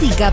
música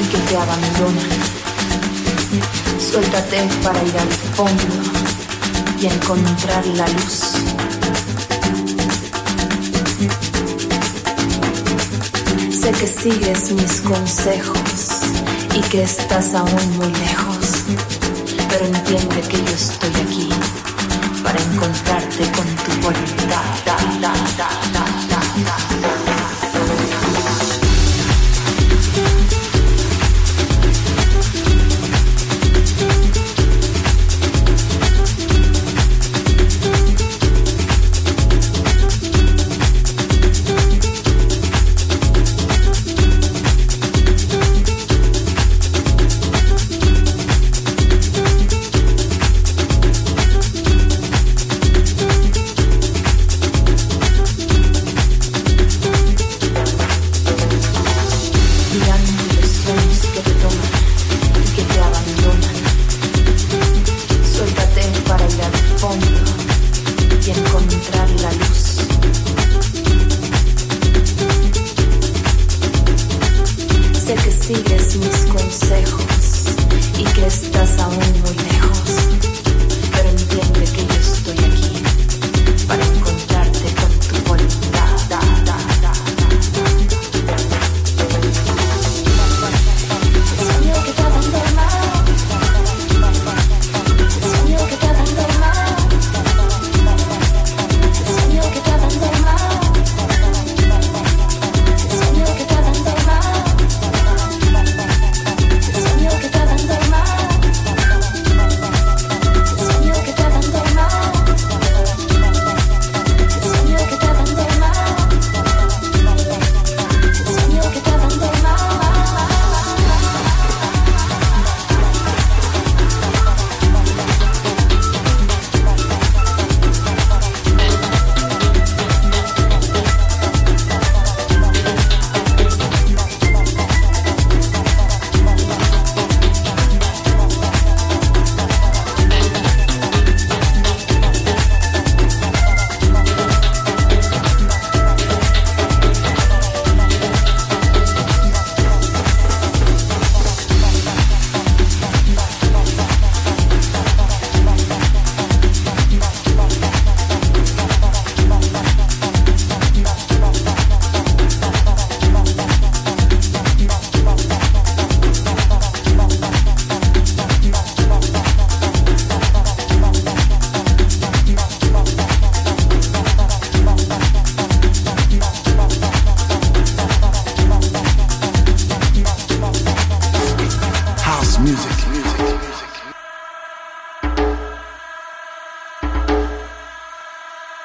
y que te abandona. Suéltate para ir al fondo y encontrar la luz. Sé que sigues mis consejos y que estás aún muy lejos, pero entiende que yo estoy aquí para encontrarte con tu voluntad.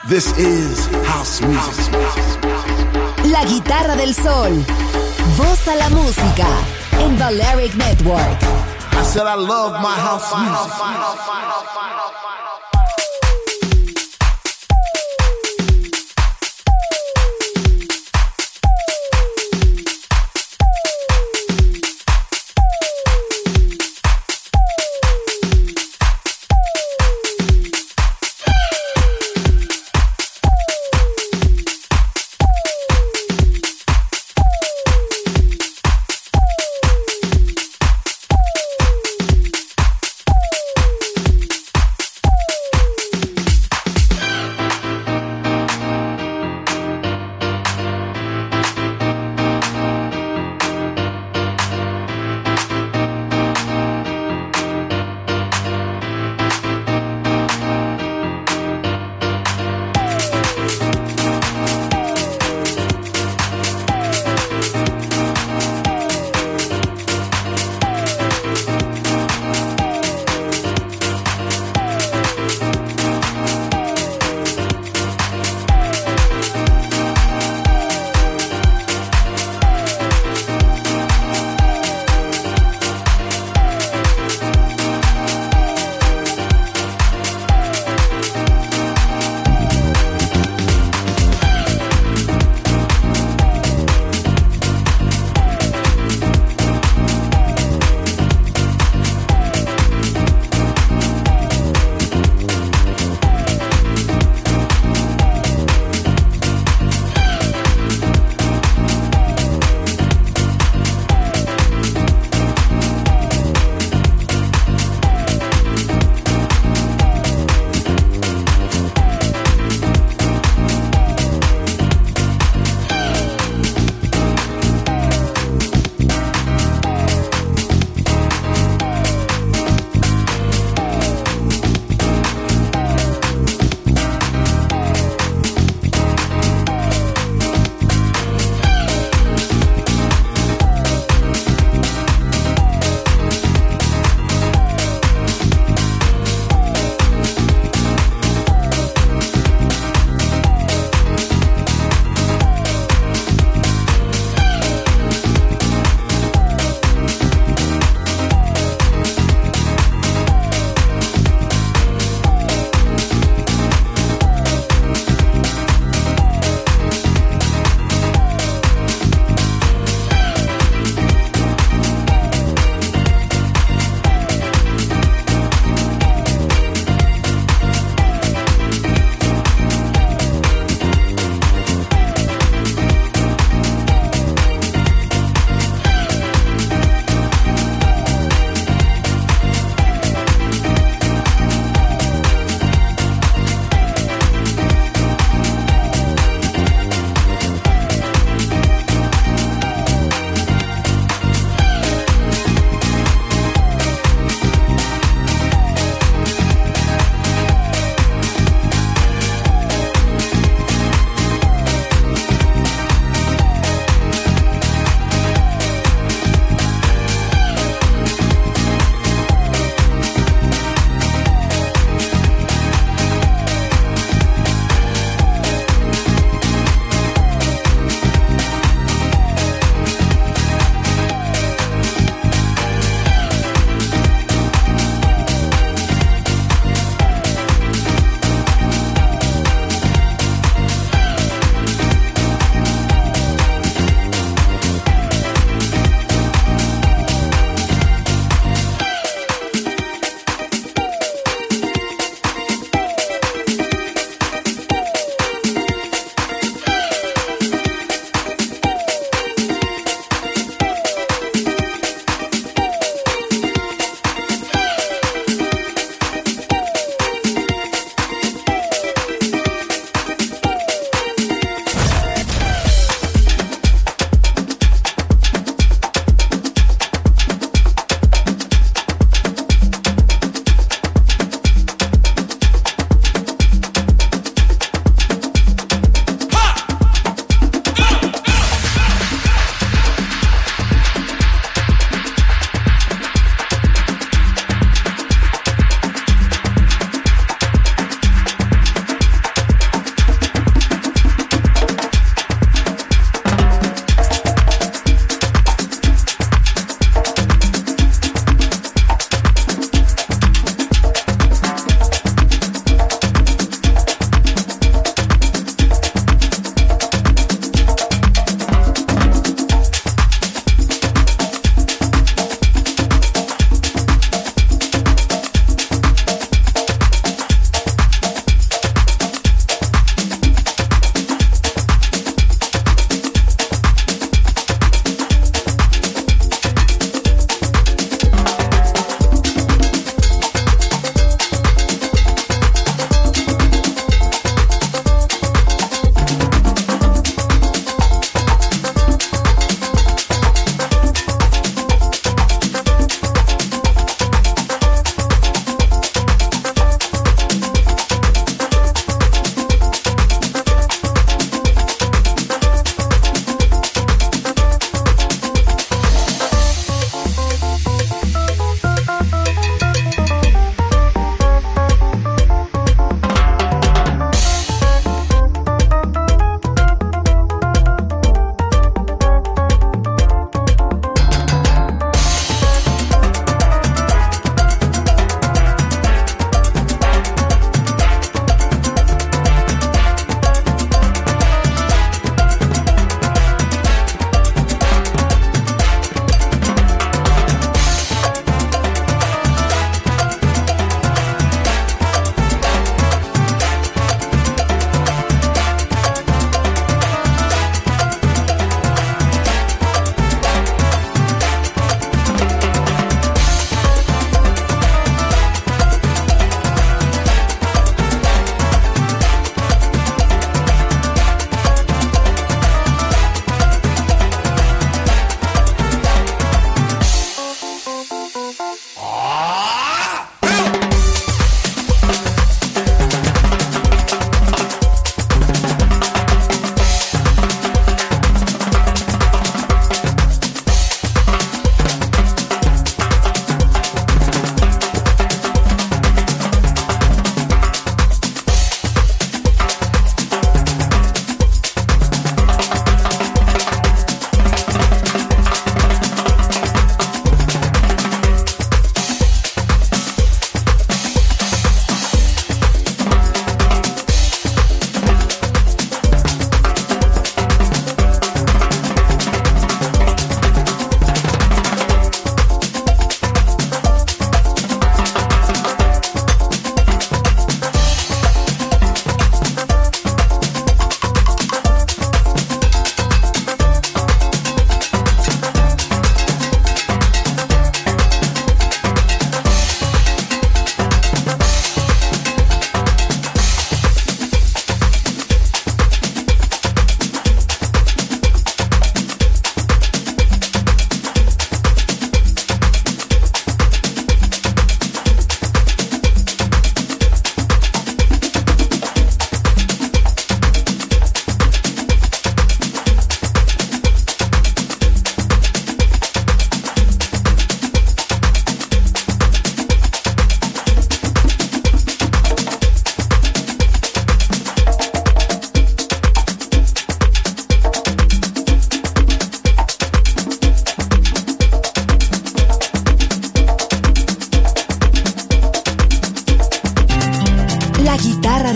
This is house music. La Guitarra del Sol. Voz a la música. En Balearic Network. I said I love my house music.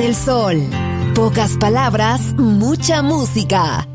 del Sol. Pocas palabras, mucha música.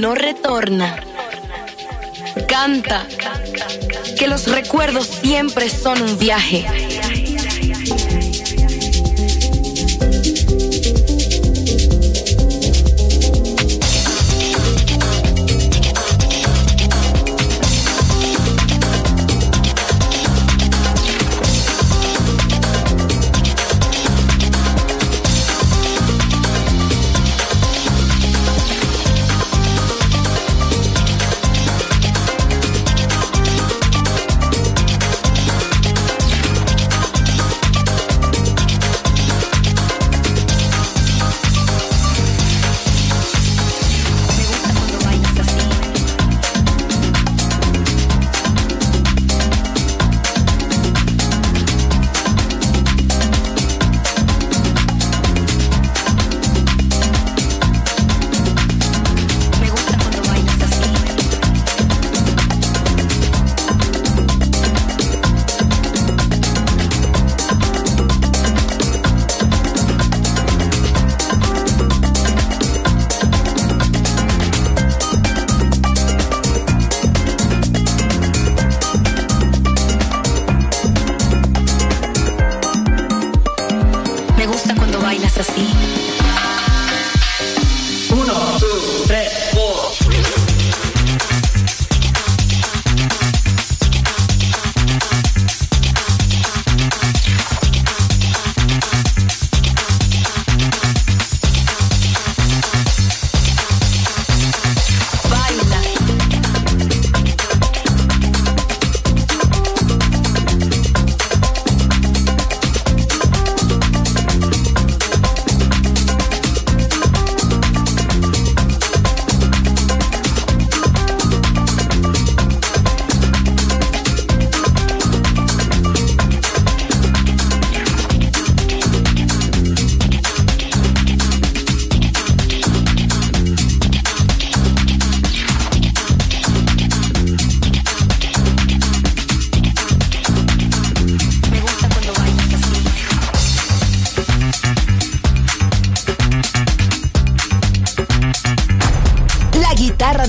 no retorna. Canta, que los recuerdos siempre son un viaje.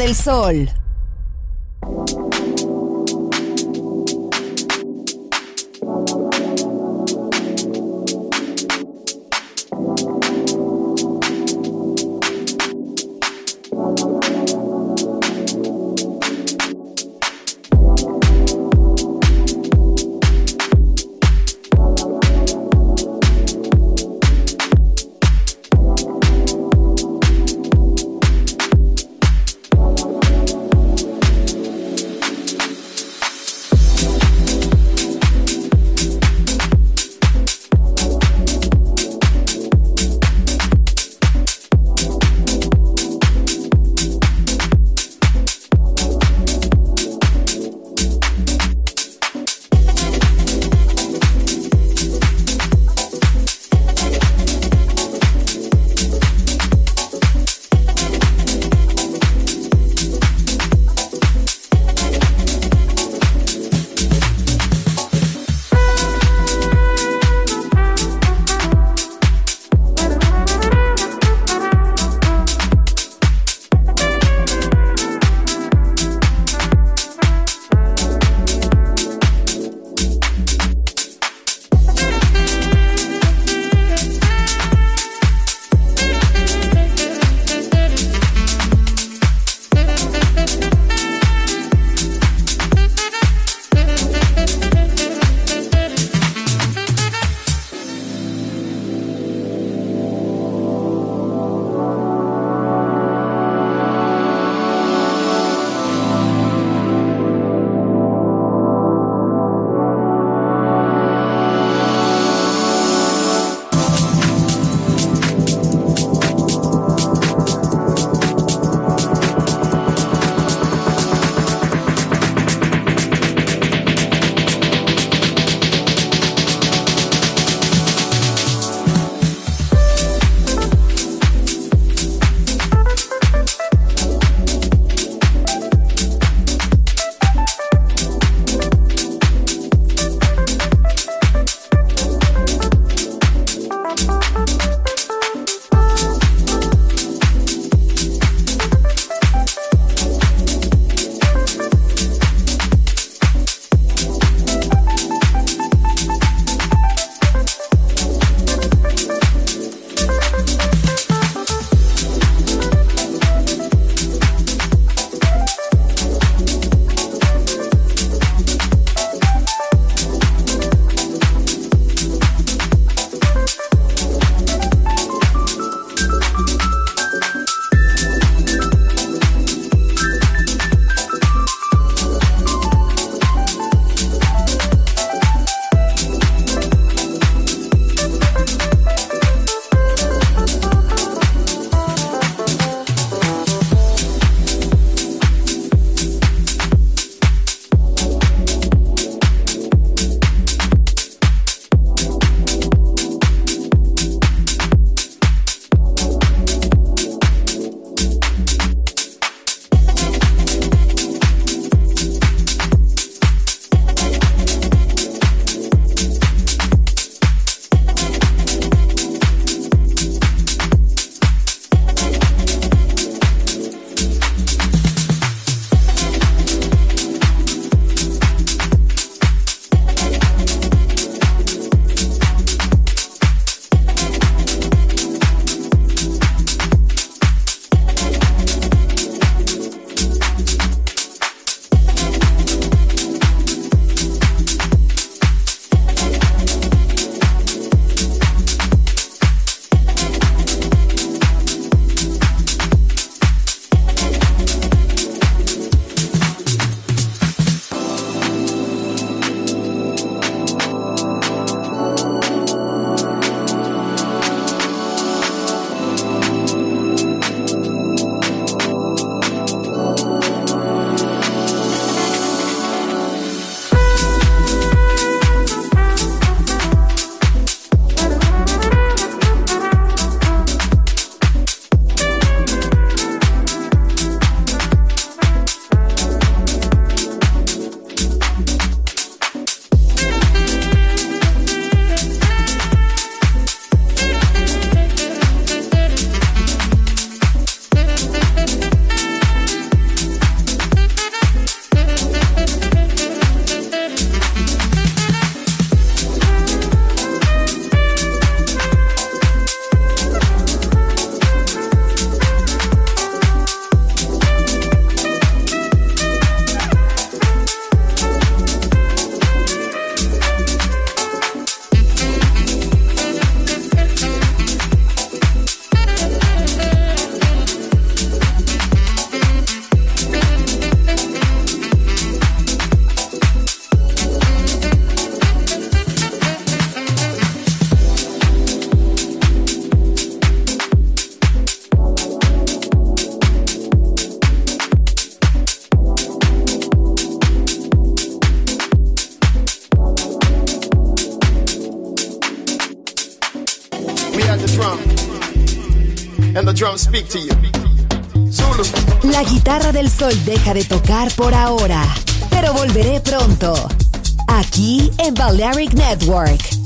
Del Sol. drums speak to you. Zulu. La Guitarra del Sol deja de tocar por ahora, pero volveré pronto. Aquí en Balearic Network.